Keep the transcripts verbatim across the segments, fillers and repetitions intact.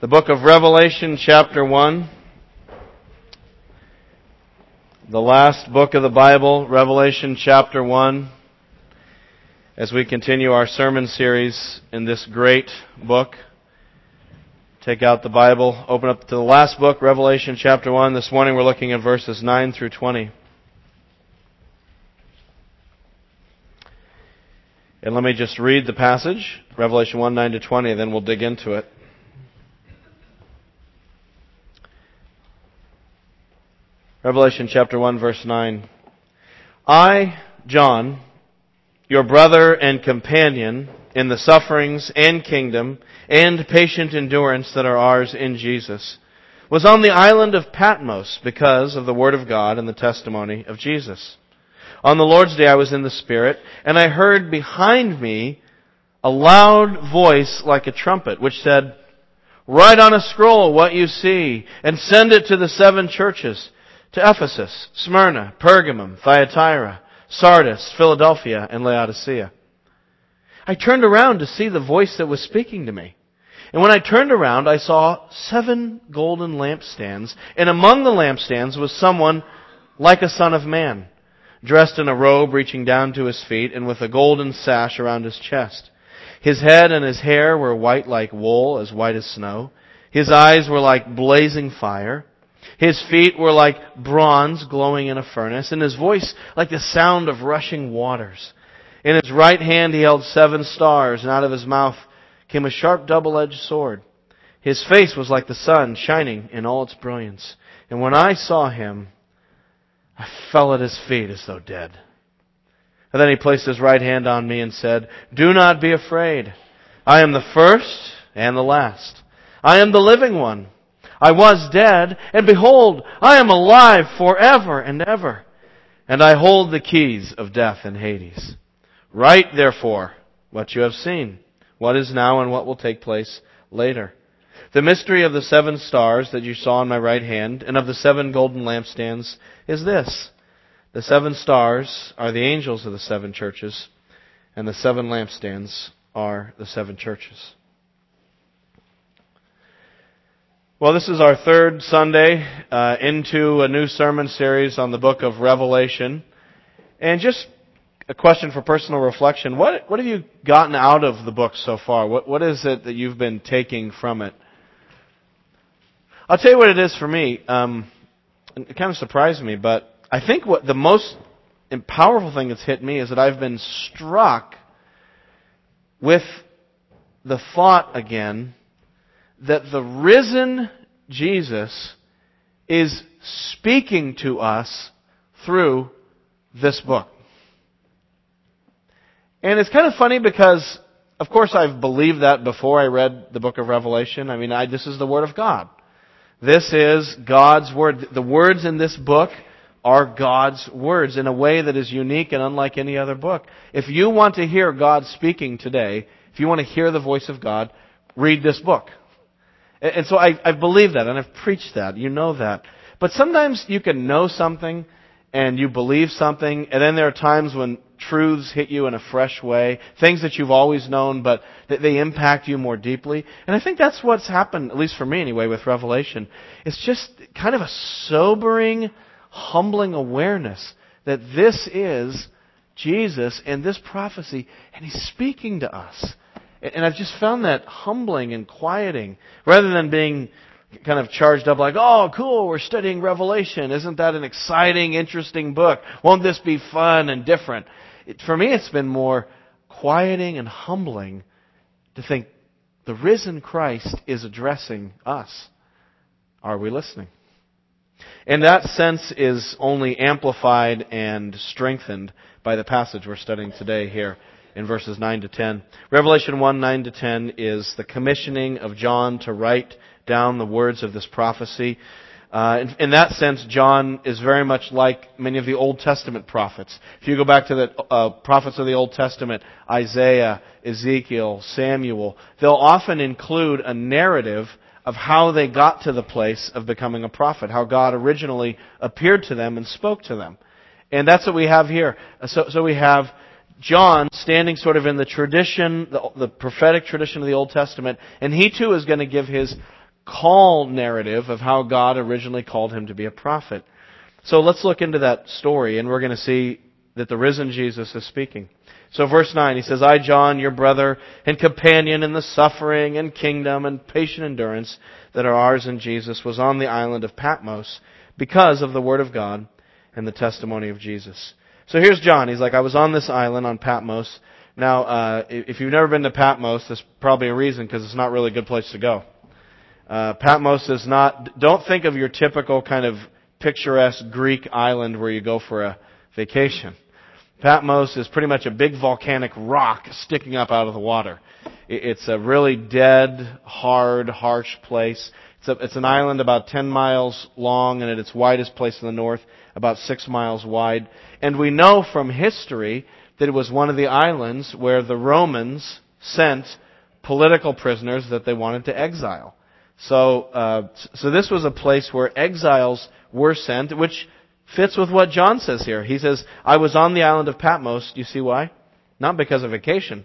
The book of Revelation, chapter one. The last book of the Bible, Revelation, chapter one. As we continue our sermon series in this great book, take out the Bible, open up to the last book, Revelation, chapter one. This morning we're looking at verses nine through twenty. And let me just read the passage, Revelation one, nine to twenty, and then we'll dig into it. Revelation chapter one, verse nine. I, John, your brother and companion in the sufferings and kingdom and patient endurance that are ours in Jesus, was on the island of Patmos because of the word of God and the testimony of Jesus. On the Lord's day I was in the Spirit, and I heard behind me a loud voice like a trumpet, which said, "Write on a scroll what you see, and send it to the seven churches, to Ephesus, Smyrna, Pergamum, Thyatira, Sardis, Philadelphia, and Laodicea." I turned around to see the voice that was speaking to me. And when I turned around, I saw seven golden lampstands, and among the lampstands was someone like a son of man, dressed in a robe reaching down to his feet, and with a golden sash around his chest. His head and his hair were white like wool, as white as snow. His eyes were like blazing fire. His feet were like bronze glowing in a furnace, and his voice like the sound of rushing waters. In his right hand he held seven stars, and out of his mouth came a sharp double-edged sword. His face was like the sun, shining in all its brilliance. And when I saw him, I fell at his feet as though dead. And then he placed his right hand on me and said, "Do not be afraid. I am the first and the last. I am the living one. I was dead, and behold, I am alive forever and ever, and I hold the keys of death and Hades. Write, therefore, what you have seen, what is now and what will take place later. The mystery of the seven stars that you saw in my right hand and of the seven golden lampstands is this. The seven stars are the angels of the seven churches, and the seven lampstands are the seven churches." Well, this is our third Sunday uh, into a new sermon series on the book of Revelation. And just a question for personal reflection. What, what have you gotten out of the book so far? What, what is it that you've been taking from it? I'll tell you what it is for me. Um, it kind of surprised me, but I think what the most powerful thing that's hit me is that I've been struck with the thought again that the risen Jesus is speaking to us through this book. And it's kind of funny because, of course, I've believed that before I read the book of Revelation. I mean, I, this is the Word of God. This is God's Word. The words in this book are God's words in a way that is unique and unlike any other book. If you want to hear God speaking today, if you want to hear the voice of God, read this book. And so I, I believe that, and I've preached that. You know that. But sometimes you can know something, and you believe something, and then there are times when truths hit you in a fresh way, things that you've always known, but they impact you more deeply. And I think that's what's happened, at least for me anyway, with Revelation. It's just kind of a sobering, humbling awareness that this is Jesus and this prophecy, and He's speaking to us. And I've just found that humbling and quieting, rather than being kind of charged up like, "Oh, cool, we're studying Revelation. Isn't that an exciting, interesting book? Won't this be fun and different?" It, for me, it's been more quieting and humbling to think the risen Christ is addressing us. Are we listening? And that sense is only amplified and strengthened by the passage we're studying today here. In verses nine to ten. Revelation one, nine to ten is the commissioning of John to write down the words of this prophecy. Uh, in, in that sense, John is very much like many of the Old Testament prophets. If you go back to the uh, prophets of the Old Testament, Isaiah, Ezekiel, Samuel, they'll often include a narrative of how they got to the place of becoming a prophet, how God originally appeared to them and spoke to them. And that's what we have here. So, so we have John standing sort of in the tradition, the, the prophetic tradition of the Old Testament, and he too is going to give his call narrative of how God originally called him to be a prophet. So let's look into that story, and we're going to see that the risen Jesus is speaking. So verse nine, he says, I, John, your brother and companion in the suffering and kingdom and patient endurance that are ours in Jesus, was on the island of Patmos because of the word of God and the testimony of Jesus. So here's John. He's like, I was on this island on Patmos. Now, uh, if you've never been to Patmos, there's probably a reason, because it's not really a good place to go. Uh, Patmos is not, don't think of your typical kind of picturesque Greek island where you go for a vacation. Patmos is pretty much a big volcanic rock sticking up out of the water. It's a really dead, hard, harsh place. It's, a, it's an island about ten miles long, and at its widest place in the north, about six miles wide. And we know from history that it was one of the islands where the Romans sent political prisoners that they wanted to exile. So, uh, so this was a place where exiles were sent, which fits with what John says here. He says, I was on the island of Patmos. Do you see why? Not because of vacation.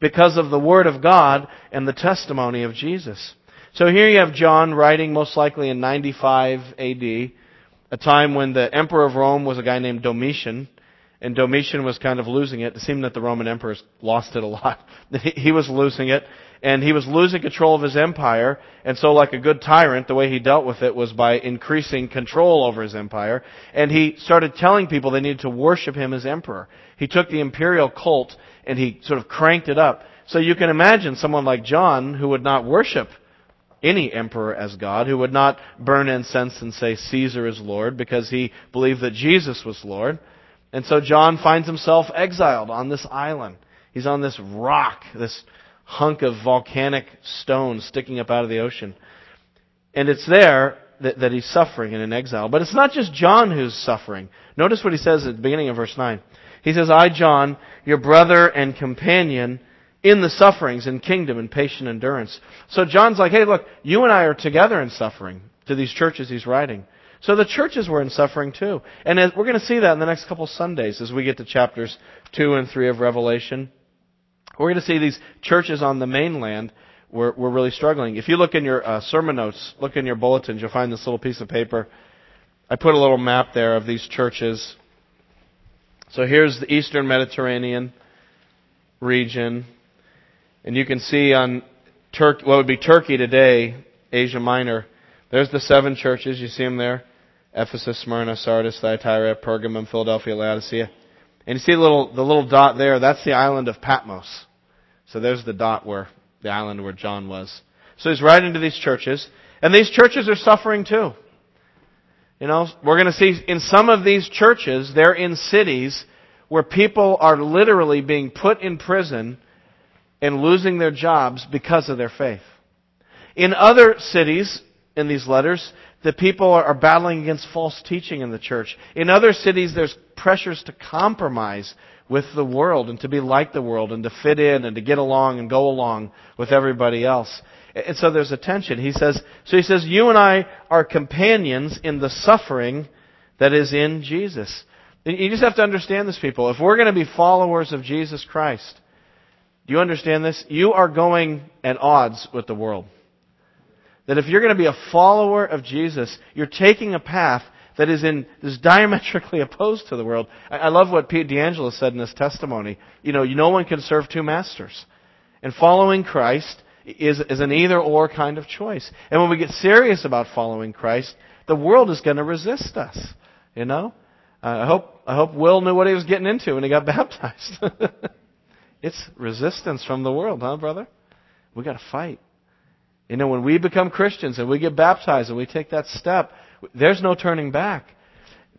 Because of the Word of God and the testimony of Jesus. So here you have John writing most likely in ninety-five A D, a time when the emperor of Rome was a guy named Domitian. And Domitian was kind of losing it. It seemed that the Roman emperors lost it a lot. He was losing it. And he was losing control of his empire. And so like a good tyrant, the way he dealt with it was by increasing control over his empire. And he started telling people they needed to worship him as emperor. He took the imperial cult and he sort of cranked it up. So you can imagine someone like John, who would not worship any emperor as God, who would not burn incense and say Caesar is Lord, because he believed that Jesus was Lord. And so John finds himself exiled on this island. He's on this rock, this hunk of volcanic stone sticking up out of the ocean. And it's there that, that he's suffering and in exile. But it's not just John who's suffering. Notice what he says at the beginning of verse nine. He says, I, John, your brother and companion in the sufferings and kingdom and patient endurance. So John's like, hey, look, you and I are together in suffering, to these churches he's writing. So the churches were in suffering too. And we're going to see that in the next couple Sundays as we get to chapters two and three of Revelation. We're going to see these churches on the mainland were, were really struggling. If you look in your uh, sermon notes, look in your bulletins, you'll find this little piece of paper. I put a little map there of these churches. So here's the Eastern Mediterranean region. And you can see on Turkey, what would be Turkey today, Asia Minor, there's the seven churches. You see them there. Ephesus, Smyrna, Sardis, Thyatira, Pergamum, Philadelphia, Laodicea. And you see the little, the little dot there. That's the island of Patmos. So there's the dot where the island where John was. So he's right into these churches. And these churches are suffering too. You know, we're going to see in some of these churches, they're in cities where people are literally being put in prison and losing their jobs because of their faith. In other cities, in these letters, the people are battling against false teaching in the church. In other cities, there's pressures to compromise with the world and to be like the world and to fit in and to get along and go along with everybody else. And so there's a tension. He says, so he says, you and I are companions in the suffering that is in Jesus. You just have to understand this, people. If we're going to be followers of Jesus Christ, do you understand this? You are going at odds with the world. That if you're going to be a follower of Jesus, you're taking a path that is in is diametrically opposed to the world. I love what Pete DeAngelo said in his testimony. You know, no one can serve two masters. And following Christ is, is an either-or kind of choice. And when we get serious about following Christ, the world is going to resist us. You know? Uh, I hope I hope Will knew what he was getting into when he got baptized. It's resistance from the world, huh, brother? We got to fight. You know, when we become Christians and we get baptized and we take that step, there's no turning back.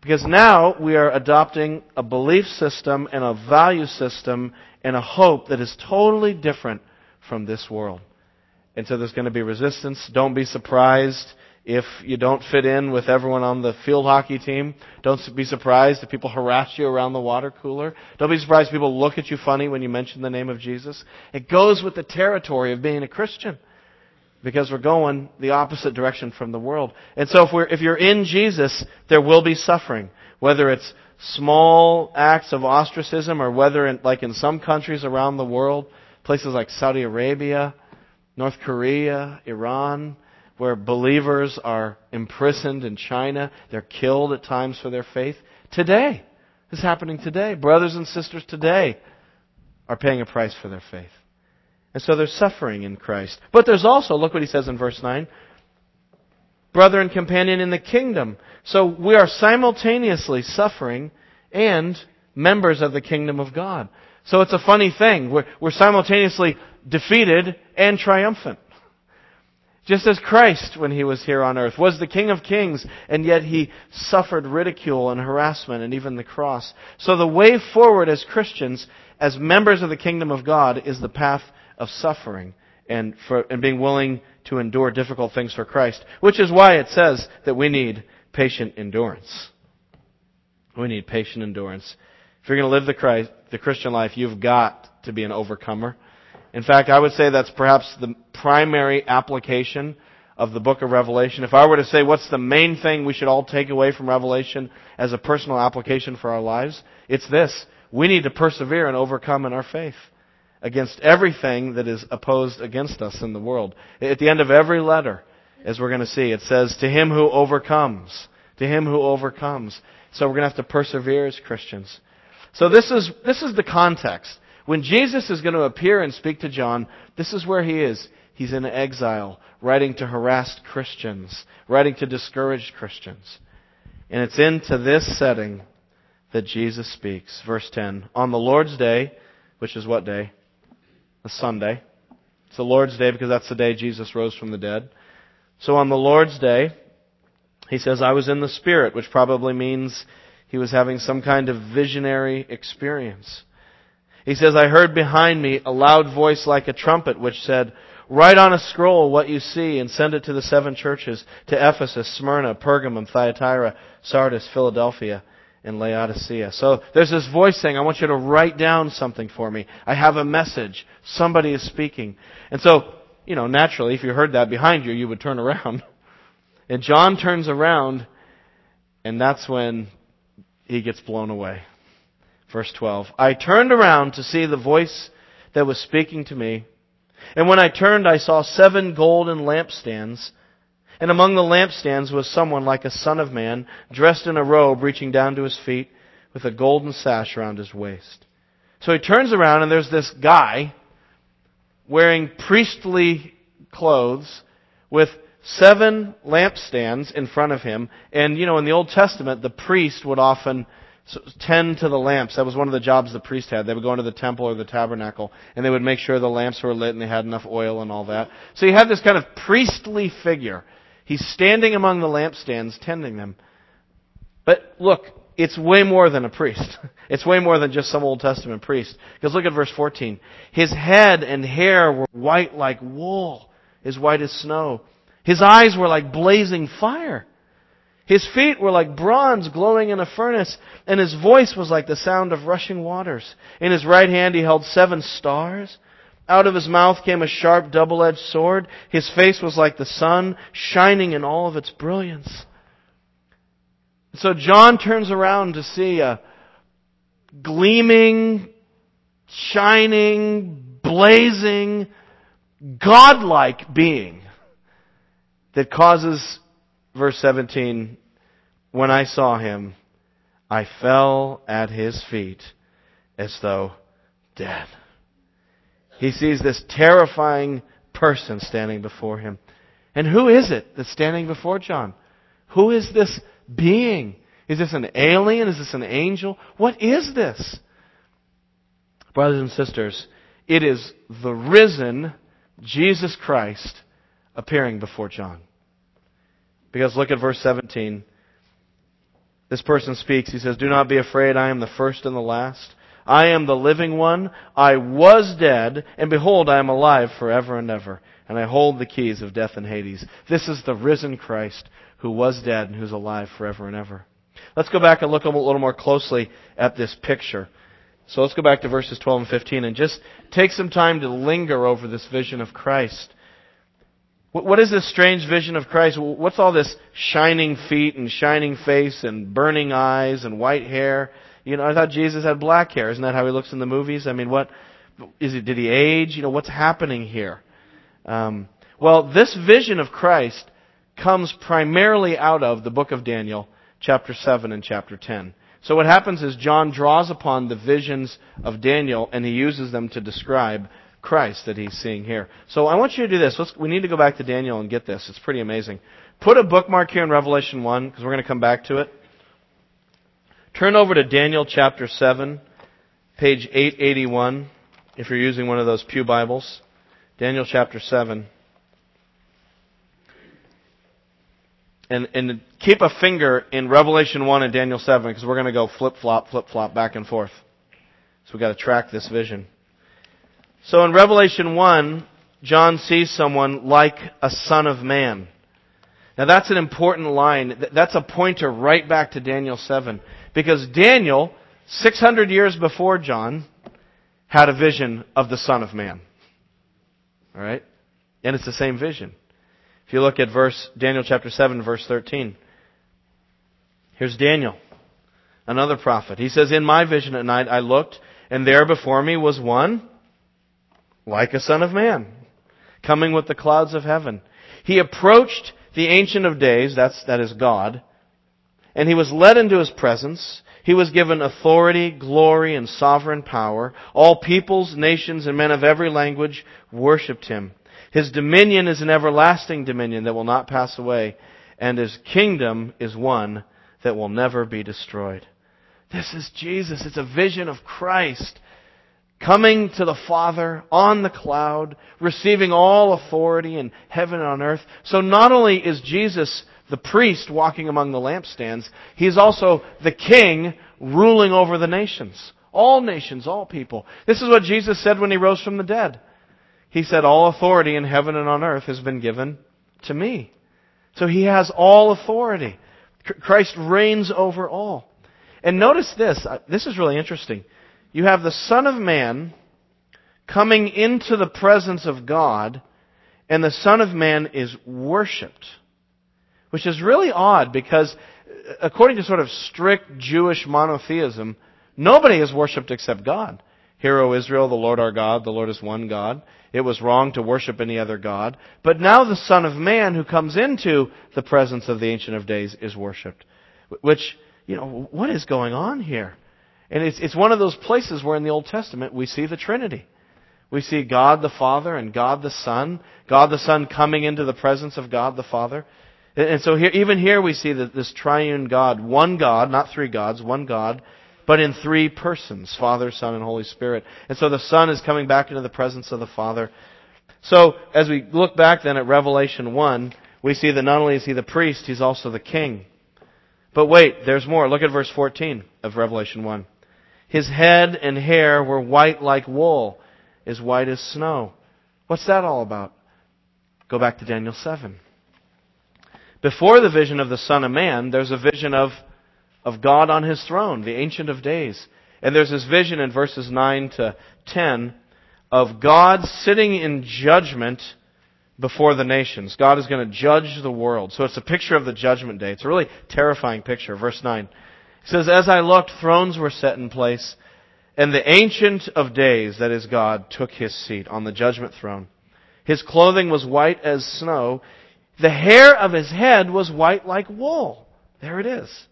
Because now we are adopting a belief system and a value system and a hope that is totally different from this world. And so there's going to be resistance. Don't be surprised if you don't fit in with everyone on the field hockey team. Don't be surprised if people harass you around the water cooler. Don't be surprised if people look at you funny when you mention the name of Jesus. It goes with the territory of being a Christian. Because we're going the opposite direction from the world. And so if we're, if you're in Jesus, there will be suffering. Whether it's small acts of ostracism or whether, in, like in some countries around the world, places like Saudi Arabia, North Korea, Iran, where believers are imprisoned in China. They're killed at times for their faith. Today, it's happening today. Brothers and sisters today are paying a price for their faith. And so there's suffering in Christ. But there's also, look what he says in verse nine, brother and companion in the kingdom. So we are simultaneously suffering and members of the kingdom of God. So it's a funny thing. We're, we're simultaneously defeated and triumphant. Just as Christ, when he was here on earth, was the King of Kings, and yet he suffered ridicule and harassment and even the cross. So the way forward as Christians, as members of the kingdom of God, is the path of suffering and for and being willing to endure difficult things for Christ, which is why it says that we need patient endurance. We need patient endurance. If you're going to live the Christ, the Christian life, you've got to be an overcomer. In fact, I would say that's perhaps the primary application of the book of Revelation. If I were to say what's the main thing we should all take away from Revelation as a personal application for our lives, it's this. We need to persevere and overcome in our faith against everything that is opposed against us in the world. At the end of every letter, as we're going to see, it says, to him who overcomes, to him who overcomes. So we're going to have to persevere as Christians. So this is this is the context. When Jesus is going to appear and speak to John, this is where he is. He's in exile, writing to harassed Christians, writing to discouraged Christians. And it's into this setting that Jesus speaks. Verse ten, on the Lord's day, which is what day? A Sunday. It's the Lord's day because that's the day Jesus rose from the dead. So on the Lord's day, he says, I was in the Spirit, which probably means he was having some kind of visionary experience. He says, I heard behind me a loud voice like a trumpet, which said, write on a scroll what you see and send it to the seven churches, to Ephesus, Smyrna, Pergamum, Thyatira, Sardis, Philadelphia, and Laodicea. So there's this voice saying, I want you to write down something for me. I have a message. Somebody is speaking. And so, you know, naturally, if you heard that behind you, you would turn around. And John turns around, and that's when he gets blown away. Verse twelve, I turned around to see the voice that was speaking to me. And when I turned, I saw seven golden lampstands. And among the lampstands was someone like a son of man, dressed in a robe reaching down to his feet, with a golden sash around his waist. So he turns around, and there's this guy wearing priestly clothes with seven lampstands in front of him. And, you know, in the Old Testament, the priest would often tend to the lamps. That was one of the jobs the priest had. They would go into the temple or the tabernacle, and they would make sure the lamps were lit and they had enough oil and all that. So you have this kind of priestly figure. He's standing among the lampstands, tending them. But look, it's way more than a priest. It's way more than just some Old Testament priest. Because look at verse fourteen. His head and hair were white like wool, as white as snow. His eyes were like blazing fire. His feet were like bronze glowing in a furnace, and his voice was like the sound of rushing waters. In his right hand he held seven stars. Out of his mouth came a sharp double-edged sword. His face was like the sun, shining in all of its brilliance. So John turns around to see a gleaming, shining, blazing, godlike being that causes... Verse seventeen, when I saw him, I fell at his feet as though dead. He sees this terrifying person standing before him. And who is it that's standing before John? Who is this being? Is this an alien? Is this an angel? What is this? Brothers and sisters, it is the risen Jesus Christ appearing before John. Because look at verse seventeen. This person speaks. He says, do not be afraid. I am the first and the last. I am the living one. I was dead, and behold, I am alive forever and ever. And I hold the keys of death and Hades. This is the risen Christ who was dead and who's alive forever and ever. Let's go back and look a little more closely at this picture. So let's go back to verses twelve and fifteen and just take some time to linger over this vision of Christ. What is this strange vision of Christ? What's all this shining feet and shining face and burning eyes and white hair? You know, I thought Jesus had black hair. Isn't that how he looks in the movies? I mean, what is it? Did he age? You know, what's happening here? Um, Well, this vision of Christ comes primarily out of the book of Daniel, chapter seven and chapter ten. So what happens is John draws upon the visions of Daniel and he uses them to describe Christ that he's seeing here. So I want you to do this. Let's, we need to go back to Daniel and get this. It's pretty amazing. Put a bookmark here in Revelation one because we're going to come back to it. Turn over to Daniel chapter seven, page eight eighty-one, if you're using one of those pew Bibles. Daniel chapter seven. And, and keep a finger in Revelation one and Daniel seven because we're going to go flip-flop, flip-flop, back and forth. So we've got to track this vision. So in Revelation one, John sees someone like a son of man. Now that's an important line. That's a pointer right back to Daniel seven. Because Daniel, six hundred years before John, had a vision of the Son of Man. All right? And it's the same vision. If you look at verse Daniel chapter seven, verse thirteen. Here's Daniel, another prophet. He says, "In my vision at night I looked, and there before me was one like a son of man, coming with the clouds of heaven. He approached the Ancient of Days," that's, that is God, "and he was led into his presence. He was given authority, glory, and sovereign power. All peoples, nations, and men of every language worshipped him. His dominion is an everlasting dominion that will not pass away, and his kingdom is one that will never be destroyed." This is Jesus. It's a vision of Christ coming to the Father on the cloud, receiving all authority in heaven and on earth. So not only is Jesus the priest walking among the lampstands, he's also the king ruling over the nations. All nations, all people. This is what Jesus said when he rose from the dead. He said, "All authority in heaven and on earth has been given to me." So he has all authority. Christ reigns over all. And notice this. This is really interesting. You have the Son of Man coming into the presence of God, and the Son of Man is worshipped, which is really odd because according to sort of strict Jewish monotheism, nobody is worshipped except God. "Hear, O Israel, the Lord our God, the Lord is one God. It was wrong to worship any other God." But now the Son of Man who comes into the presence of the Ancient of Days is worshipped. Which, you know, what is going on here? And it's it's one of those places where in the Old Testament we see the Trinity. We see God the Father and God the Son. God the Son coming into the presence of God the Father. And so here, even here we see that this triune God, one God, not three gods, one God, but in three persons, Father, Son, and Holy Spirit. And so the Son is coming back into the presence of the Father. So as we look back then at Revelation one, we see that not only is he the priest, he's also the king. But wait, there's more. Look at verse fourteen of Revelation one. "His head and hair were white like wool, as white as snow." What's that all about? Go back to Daniel seven. Before the vision of the Son of Man, there's a vision of of God on His throne, the Ancient of Days. And there's this vision in verses nine to ten of God sitting in judgment before the nations. God is going to judge the world. So it's a picture of the judgment day. It's a really terrifying picture. Verse nine. It says, "As I looked, thrones were set in place, and the Ancient of Days," that is God, "took His seat on the judgment throne. His clothing was white as snow. The hair of His head was white like wool." There it is.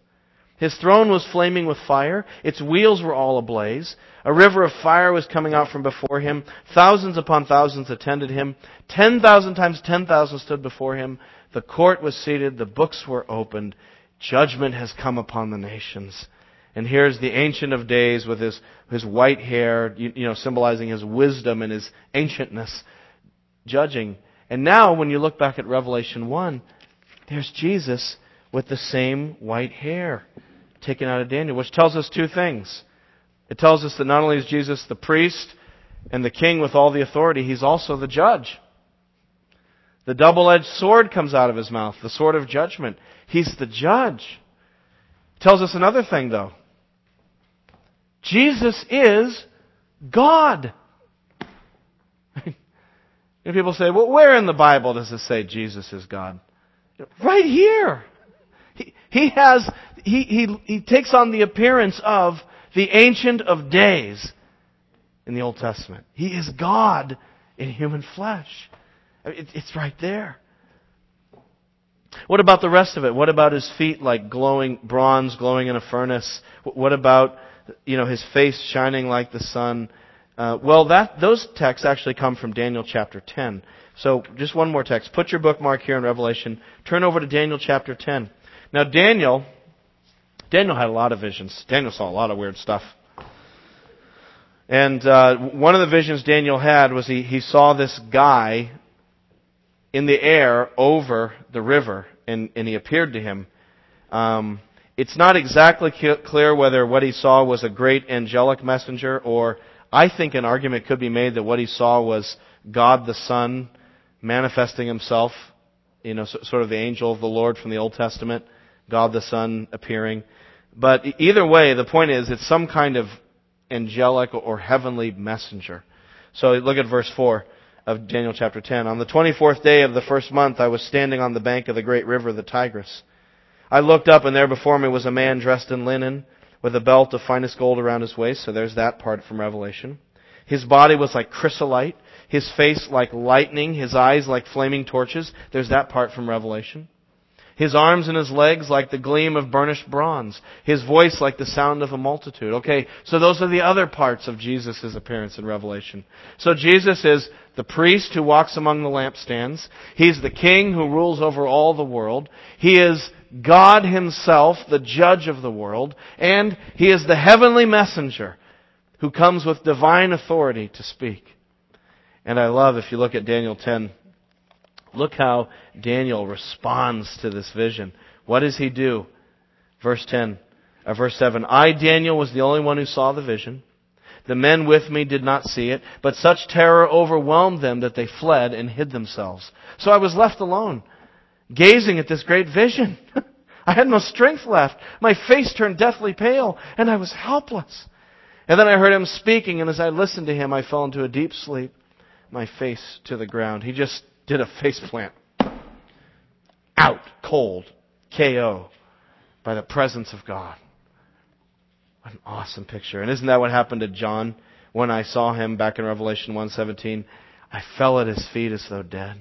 "His throne was flaming with fire. Its wheels were all ablaze. A river of fire was coming out from before him. Thousands upon thousands attended him. ten thousand times ten thousand stood before him. The court was seated. The books were opened. Judgment has come upon the nations." And here's the Ancient of Days with his, his white hair, you, you know, symbolizing his wisdom and his ancientness, judging. And now when you look back at Revelation one, there's Jesus with the same white hair taken out of Daniel, which tells us two things. It tells us that not only is Jesus the priest and the king with all the authority, he's also the judge. The double-edged sword comes out of his mouth, the sword of judgment. He's the judge. It tells us another thing, though. Jesus is God. And people say, "Well, where in the Bible does it say Jesus is God?" Right here. He, he has, he, he, he takes on the appearance of the Ancient of Days in the Old Testament. He is God in human flesh. It, it's right there. What about the rest of it? What about his feet like glowing bronze, glowing in a furnace? What about, you know, his face shining like the sun? Uh, well, that those texts actually come from Daniel chapter ten. So just one more text. Put your bookmark here in Revelation. Turn over to Daniel chapter ten. Now, Daniel, Daniel had a lot of visions. Daniel saw a lot of weird stuff. And uh, one of the visions Daniel had was he, he saw this guy in the air over the river, and, and he appeared to him. Um, it's not exactly clear whether what he saw was a great angelic messenger, or I think an argument could be made that what he saw was God the Son manifesting himself, you know, sort of the angel of the Lord from the Old Testament, God the Son appearing. But either way, the point is it's some kind of angelic or heavenly messenger. So look at verse four of Daniel chapter ten. On the twenty-fourth day of the first month, I was standing on the bank of the great river, the Tigris. I looked up, and there before me was a man dressed in linen with a belt of finest gold around his waist. So there's that part from Revelation. His body was like chrysolite, his face like lightning, his eyes like flaming torches. There's that part from Revelation. His arms and his legs like the gleam of burnished bronze. His voice like the sound of a multitude. Okay, so those are the other parts of Jesus' appearance in Revelation. So Jesus is the priest who walks among the lampstands. He's the king who rules over all the world. He is God himself, the judge of the world. And he is the heavenly messenger who comes with divine authority to speak. And I love, if you look at Daniel ten, look how Daniel responds to this vision. What does he do? Verse ten, or verse seven. I, Daniel, was the only one who saw the vision. The men with me did not see it, but such terror overwhelmed them that they fled and hid themselves. So I was left alone, gazing at this great vision. I had no strength left. My face turned deathly pale, and I was helpless. And then I heard him speaking, and as I listened to him, I fell into a deep sleep, my face to the ground. He just did a face plant. Out, cold, K O by the presence of God. What an awesome picture. And isn't that what happened to John when I saw him back in Revelation one seventeen? I fell at his feet as though dead.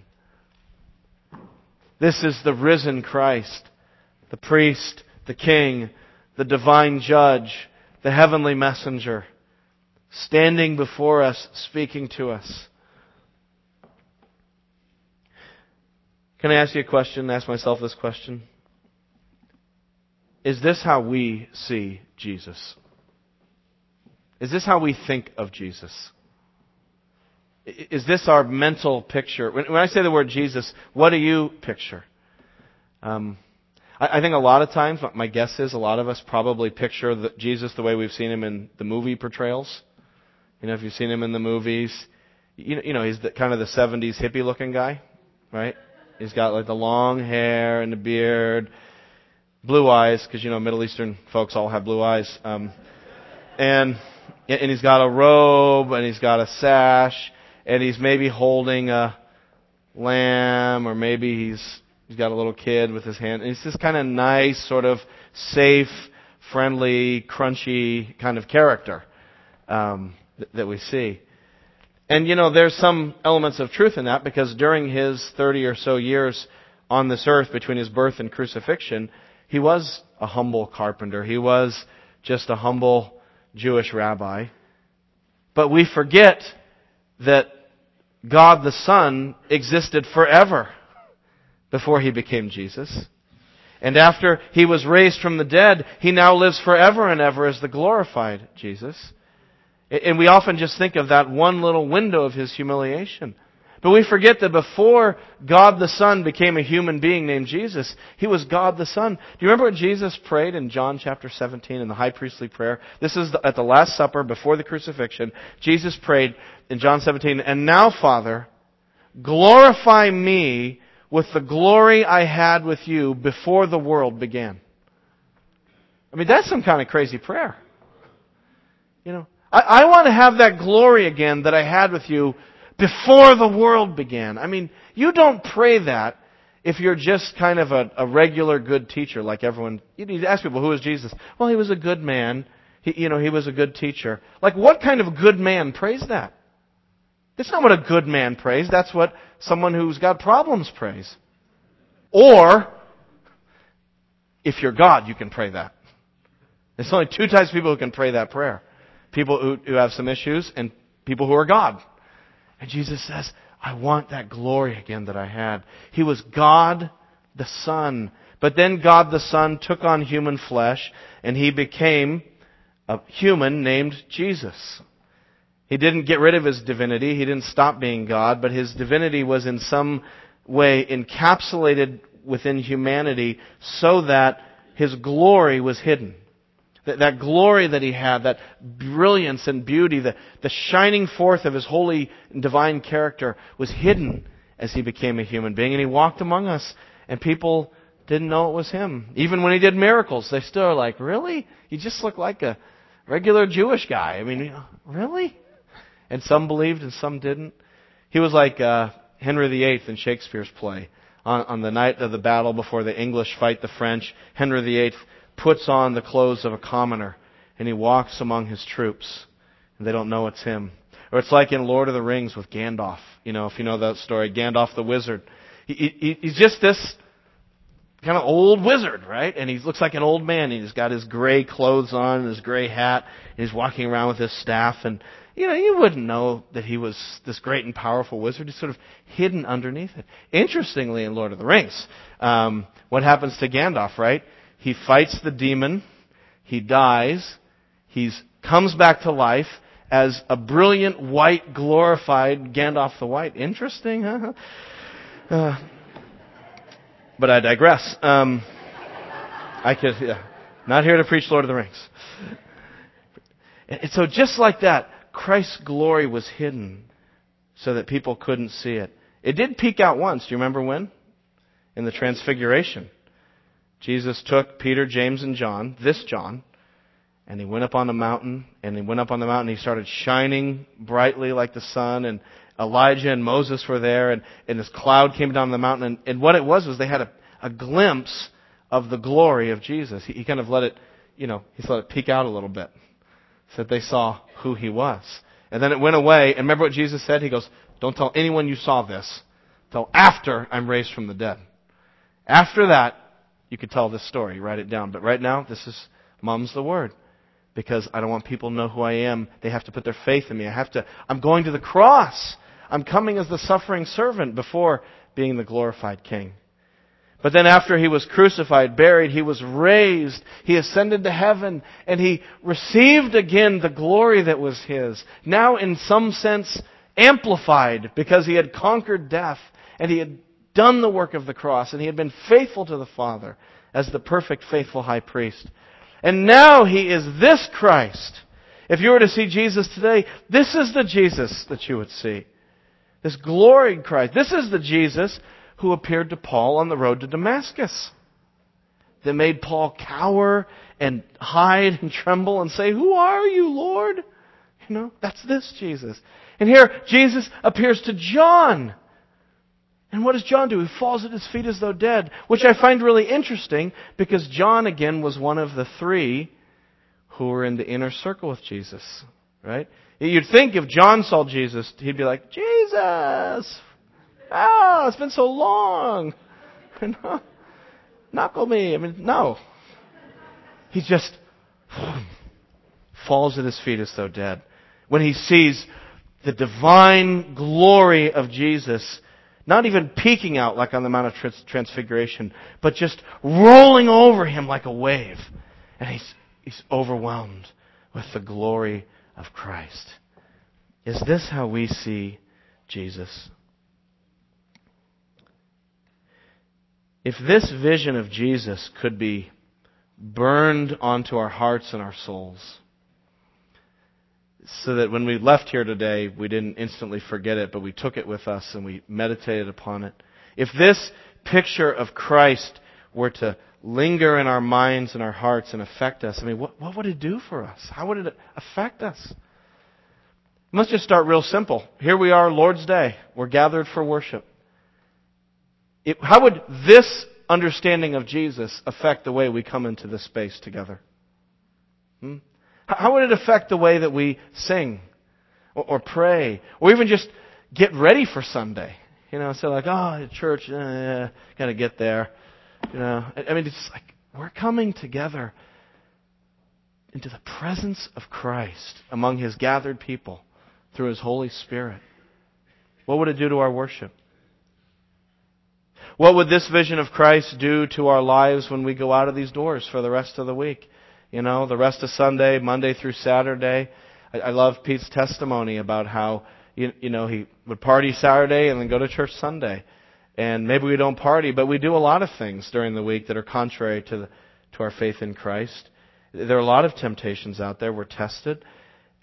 This is the risen Christ, the priest, the king, the divine judge, the heavenly messenger, standing before us, speaking to us. Can I ask you a question? Ask myself this question. Is this how we see Jesus? Is this how we think of Jesus? Is this our mental picture? When I say the word Jesus, what do you picture? Um, I think a lot of times, my guess is a lot of us probably picture the, Jesus the way we've seen him in the movie portrayals. You know, if you've seen him in the movies, you know, you know he's the, kind of the seventies hippie-looking guy, right? He's got like the long hair and the beard, blue eyes, because, you know, Middle Eastern folks all have blue eyes. Um, and and he's got a robe, and he's got a sash, and he's maybe holding a lamb, or maybe he's he's got a little kid with his hand. And it's this kind of nice, sort of safe, friendly, crunchy kind of character um, th- that we see. And, you know, there's some elements of truth in that, because during his thirty or so years on this earth between his birth and crucifixion, he was a humble carpenter. He was just a humble Jewish rabbi. But we forget that God the Son existed forever before he became Jesus. And after he was raised from the dead, he now lives forever and ever as the glorified Jesus. And we often just think of that one little window of his humiliation. But we forget that before God the Son became a human being named Jesus, he was God the Son. Do you remember what Jesus prayed in John chapter seventeen in the high priestly prayer? This is at the Last Supper before the crucifixion. Jesus prayed in John seventeen, and now, Father, glorify me with the glory I had with you before the world began. I mean, that's some kind of crazy prayer. You know, I want to have that glory again that I had with you before the world began. I mean, you don't pray that if you're just kind of a, a regular good teacher like everyone. You need to ask people, who is Jesus? Well, he was a good man. He, you know, he was a good teacher. Like, what kind of good man prays that? That's not what a good man prays. That's what someone who's got problems prays. Or, if you're God, you can pray that. There's only two types of people who can pray that prayer. People who, who have some issues and people who are God. And Jesus says, I want that glory again that I had. He was God the Son. But then God the Son took on human flesh and He became a human named Jesus. He didn't get rid of His divinity. He didn't stop being God. But His divinity was in some way encapsulated within humanity so that His glory was hidden. That, that glory that He had, that brilliance and beauty, the, the shining forth of His holy and divine character was hidden as He became a human being. And He walked among us, and people didn't know it was Him. Even when He did miracles, they still are like, really? You just look like a regular Jewish guy. I mean, really? And some believed and some didn't. He was like uh, Henry the Eighth in Shakespeare's play. On, on the night of the battle before the English fight the French, Henry the Eighth puts on the clothes of a commoner and he walks among his troops and they don't know it's him. Or it's like in Lord of the Rings with Gandalf. You know, if you know that story, Gandalf the wizard. He, he, he's just this kind of old wizard, right? And he looks like an old man. He's got his gray clothes on and his gray hat. And he's walking around with his staff. And, you know, you wouldn't know that he was this great and powerful wizard. He's sort of hidden underneath it. Interestingly, in Lord of the Rings, um, what happens to Gandalf, right? He fights the demon. He dies. He comes back to life as a brilliant, white, glorified Gandalf the White. Interesting, huh? Uh, but I digress. Um, I could, yeah, not here to preach Lord of the Rings. And so just like that, Christ's glory was hidden so that people couldn't see it. It did peek out once. Do you remember when? In the Transfiguration. Jesus took Peter, James, and John, this John, and he went up on the mountain, and he went up on the mountain, he started shining brightly like the sun, and Elijah and Moses were there, and, and this cloud came down the mountain, and, and what it was was they had a, a glimpse of the glory of Jesus. He, he kind of let it, you know, he let it peek out a little bit, so that they saw who He was. And then it went away, and remember what Jesus said? He goes, don't tell anyone you saw this, till after I'm raised from the dead. After that, you could tell this story, write it down. But right now, this is Mom's the Word. Because I don't want people to know who I am. They have to put their faith in me. I have to, I'm going to the cross. I'm coming as the suffering servant before being the glorified King. But then after He was crucified, buried, He was raised, He ascended to heaven, and He received again the glory that was His. Now in some sense amplified because He had conquered death and He had done the work of the cross, and He had been faithful to the Father as the perfect, faithful high priest. And now He is this Christ. If you were to see Jesus today, this is the Jesus that you would see. This gloried Christ. This is the Jesus who appeared to Paul on the road to Damascus. That made Paul cower and hide and tremble and say, who are you, Lord? You know, that's this Jesus. And here, Jesus appears to John. And what does John do? He falls at His feet as though dead, which I find really interesting because John, again, was one of the three who were in the inner circle with Jesus, right? You'd think if John saw Jesus, he'd be like, Jesus! Ah, it's been so long! Knuckle me! I mean, no. He just falls at His feet as though dead. When he sees the divine glory of Jesus, not even peeking out like on the Mount of Transfiguration, but just rolling over him like a wave. And he's, he's overwhelmed with the glory of Christ. Is this how we see Jesus? If this vision of Jesus could be burned onto our hearts and our souls, so that when we left here today, we didn't instantly forget it, but we took it with us and we meditated upon it. If this picture of Christ were to linger in our minds and our hearts and affect us, I mean, what, what would it do for us? How would it affect us? Let's just start real simple. Here we are, Lord's Day. We're gathered for worship. It, how would this understanding of Jesus affect the way we come into this space together? Hmm? How would it affect the way that we sing or, or pray or even just get ready for Sunday? You know, so like, oh, church, uh, got to get there. You know, I, I mean, it's like we're coming together into the presence of Christ among His gathered people through His Holy Spirit. What would it do to our worship? What would this vision of Christ do to our lives when we go out of these doors for the rest of the week? You know, the rest of Sunday, Monday through Saturday. I, I love Pete's testimony about how, you, you know, he would party Saturday and then go to church Sunday. And maybe we don't party, but we do a lot of things during the week that are contrary to the, to our faith in Christ. There are a lot of temptations out there. We're tested.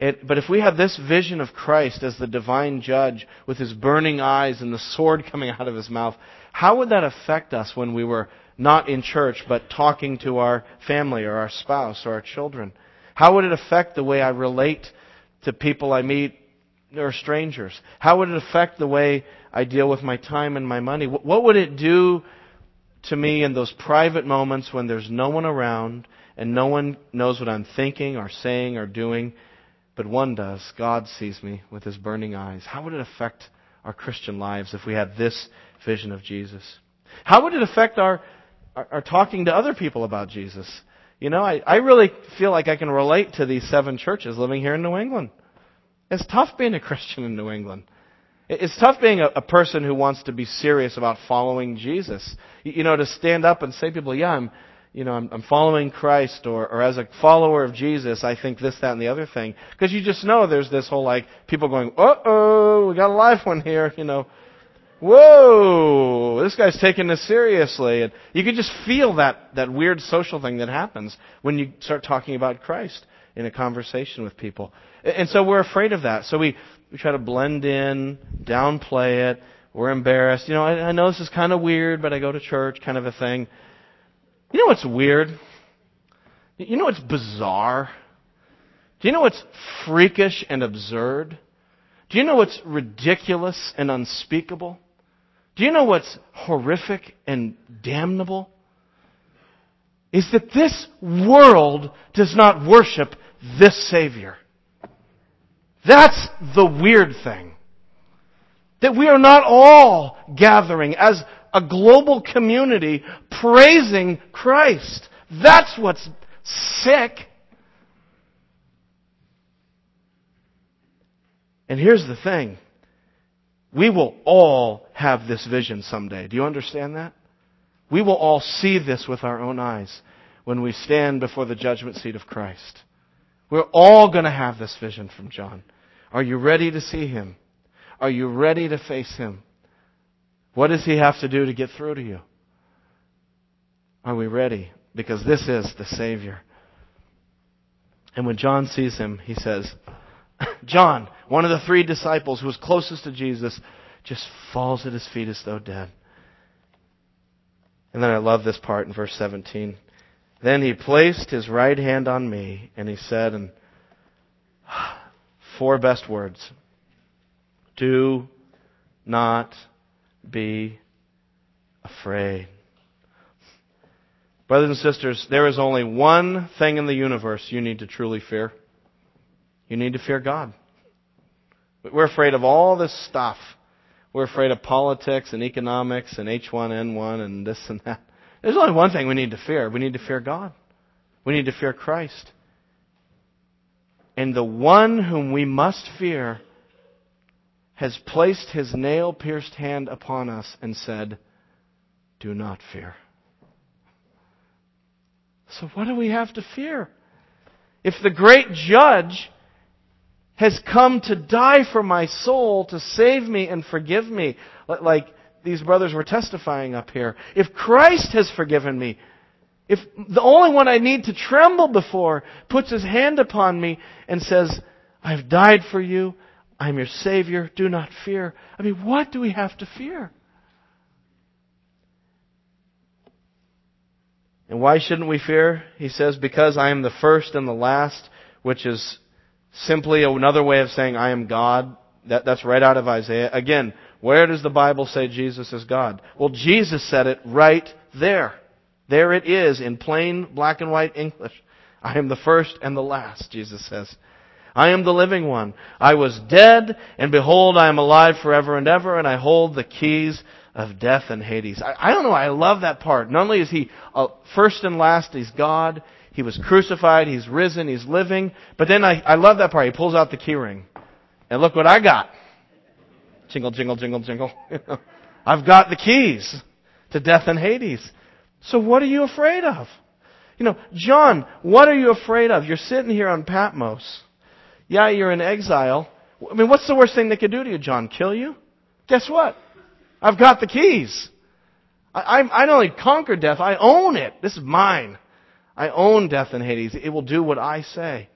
It, but if we have this vision of Christ as the divine judge with His burning eyes and the sword coming out of His mouth, how would that affect us when we were not in church but talking to our family or our spouse or our children? How would it affect the way I relate to people I meet or strangers? How would it affect the way I deal with my time and my money? What would it do to me in those private moments when there's no one around and no one knows what I'm thinking or saying or doing? But one does. God sees me with His burning eyes. How would it affect our Christian lives if we had this vision of Jesus? How would it affect our, our, our talking to other people about Jesus? You know, I, I really feel like I can relate to these seven churches living here in New England. It's tough being a Christian in New England. It's tough being a, a person who wants to be serious about following Jesus. You, you know, to stand up and say to people, yeah, I'm, you know, I'm, I'm following Christ, or, or as a follower of Jesus, I think this, that, and the other thing. Because you just know there's this whole, like, people going, uh-oh, we got a live one here, you know. Whoa, this guy's taking this seriously. And you can just feel that, that weird social thing that happens when you start talking about Christ in a conversation with people. And so we're afraid of that. So we, we try to blend in, downplay it. We're embarrassed. You know, I, I know this is kind of weird, but I go to church kind of a thing. You know what's weird? You know what's bizarre? Do you know what's freakish and absurd? Do you know what's ridiculous and unspeakable? Do you know what's horrific and damnable? Is that this world does not worship this Savior. That's the weird thing. That we are not all gathering as a global community praising Christ. That's what's sick. And here's the thing. We will all have this vision someday. Do you understand that? We will all see this with our own eyes when we stand before the judgment seat of Christ. We're all going to have this vision from John. Are you ready to see Him? Are you ready to face Him? What does He have to do to get through to you? Are we ready? Because this is the Savior. And when John sees Him, he says, John, one of the three disciples who was closest to Jesus, just falls at His feet as though dead. And then I love this part in verse seventeen. Then He placed His right hand on me, and He said, in four best words, do not be afraid. Brothers and sisters, there is only one thing in the universe you need to truly fear. You need to fear God. We're afraid of all this stuff. We're afraid of politics and economics and H one N one and this and that. There's only one thing we need to fear. We need to fear God. We need to fear Christ. And the one whom we must fear has placed His nail-pierced hand upon us and said, do not fear. So what do we have to fear? If the great judge has come to die for my soul, to save me and forgive me, like these brothers were testifying up here, if Christ has forgiven me, if the only one I need to tremble before puts His hand upon me and says, I've died for you, I'm your Savior, do not fear. I mean, what do we have to fear? And why shouldn't we fear? He says, because I am the first and the last, which is simply another way of saying I am God. That, that's right out of Isaiah. Again, where does the Bible say Jesus is God? Well, Jesus said it right there. There it is in plain black and white English. I am the first and the last, Jesus says. I am the living one. I was dead, and behold, I am alive forever and ever, and I hold the keys of death and Hades. I, I don't know, I love that part. Not only is He uh, first and last, He's God. He was crucified, He's risen, He's living. But then I, I love that part. He pulls out the key ring. And look what I got. Jingle, jingle, jingle, jingle. I've got the keys to death and Hades. So what are you afraid of? You know, John, what are you afraid of? You're sitting here on Patmos. Yeah, you're in exile. I mean, what's the worst thing they could do to you, John? Kill you? Guess what? I've got the keys. I, I, I not only conquered death, I own it. This is mine. I own death and Hades. It will do what I say.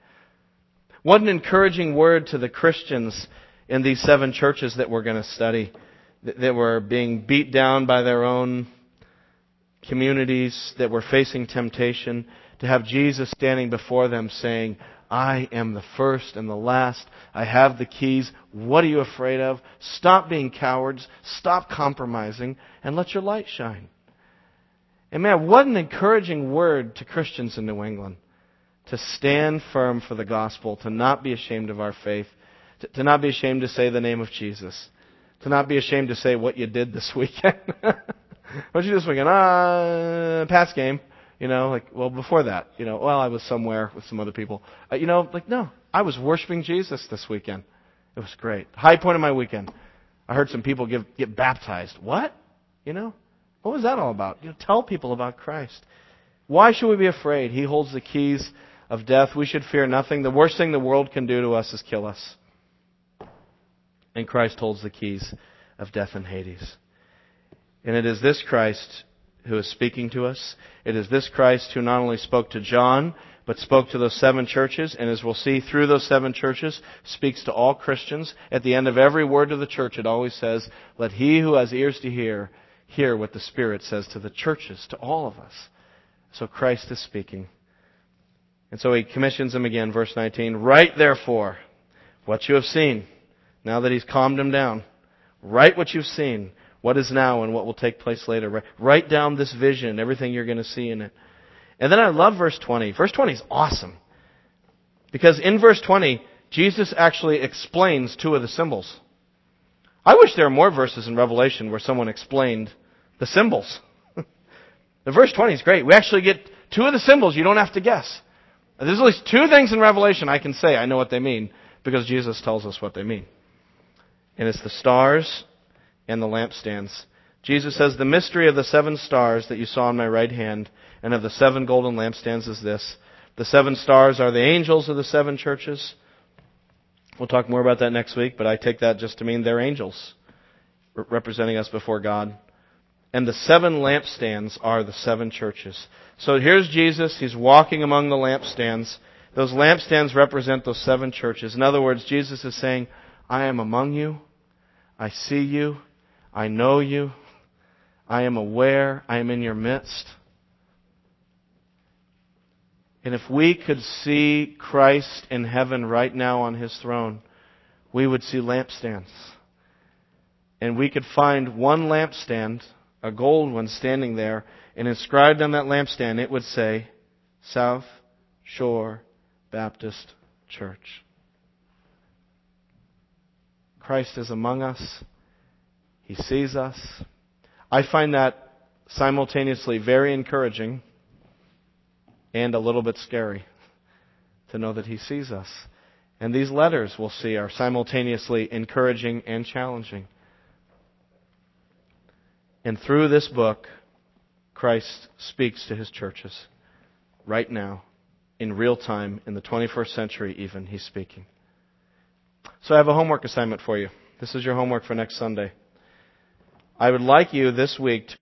What an encouraging word to the Christians in these seven churches that we're going to study, that were being beat down by their own communities, that were facing temptation, to have Jesus standing before them saying, I am the first and the last. I have the keys. What are you afraid of? Stop being cowards. Stop compromising and let your light shine. And man, what an encouraging word to Christians in New England. To stand firm for the gospel, to not be ashamed of our faith, to, to not be ashamed to say the name of Jesus, to not be ashamed to say what you did this weekend. What did you do this weekend? Ah, uh, past game. You know, like, well, before that, you know, well, I was somewhere with some other people. Uh, you know, like, no, I was worshiping Jesus this weekend. It was great. High point of my weekend. I heard some people give, get baptized. What? You know, what was that all about? You know, tell people about Christ. Why should we be afraid? He holds the keys of death. We should fear nothing. The worst thing the world can do to us is kill us. And Christ holds the keys of death and Hades. And it is this Christ who is speaking to us. It is this Christ who not only spoke to John, but spoke to those seven churches. And as we'll see, through those seven churches, speaks to all Christians. At the end of every word to the church, it always says, let he who has ears to hear, hear what the Spirit says to the churches, to all of us. So Christ is speaking. And so He commissions them again, verse nineteen. Write therefore what you have seen, now that He's calmed them down. Write what you've seen. What is now and what will take place later. Write down this vision, everything you're going to see in it. And then I love verse twenty. Verse twenty is awesome. Because in verse twenty, Jesus actually explains two of the symbols. I wish there were more verses in Revelation where someone explained the symbols. The verse twenty is great. We actually get two of the symbols you don't have to guess. There's at least two things in Revelation I can say I know what they mean because Jesus tells us what they mean. And it's the stars and the lampstands. Jesus says, the mystery of the seven stars that you saw in my right hand and of the seven golden lampstands is this. The seven stars are the angels of the seven churches. We'll talk more about that next week, but I take that just to mean they're angels representing us before God. And the seven lampstands are the seven churches. So here's Jesus. He's walking among the lampstands. Those lampstands represent those seven churches. In other words, Jesus is saying, I am among you. I see you. I know you. I am aware. I am in your midst. And if we could see Christ in heaven right now on His throne, we would see lampstands. And we could find one lampstand, a gold one standing there, and inscribed on that lampstand, it would say, South Shore Baptist Church. Christ is among us. He sees us. I find that simultaneously very encouraging and a little bit scary to know that He sees us. And these letters, we'll see, are simultaneously encouraging and challenging. And through this book, Christ speaks to His churches right now, in real time, in the twenty-first century even, He's speaking. So I have a homework assignment for you. This is your homework for next Sunday. I would like you this week to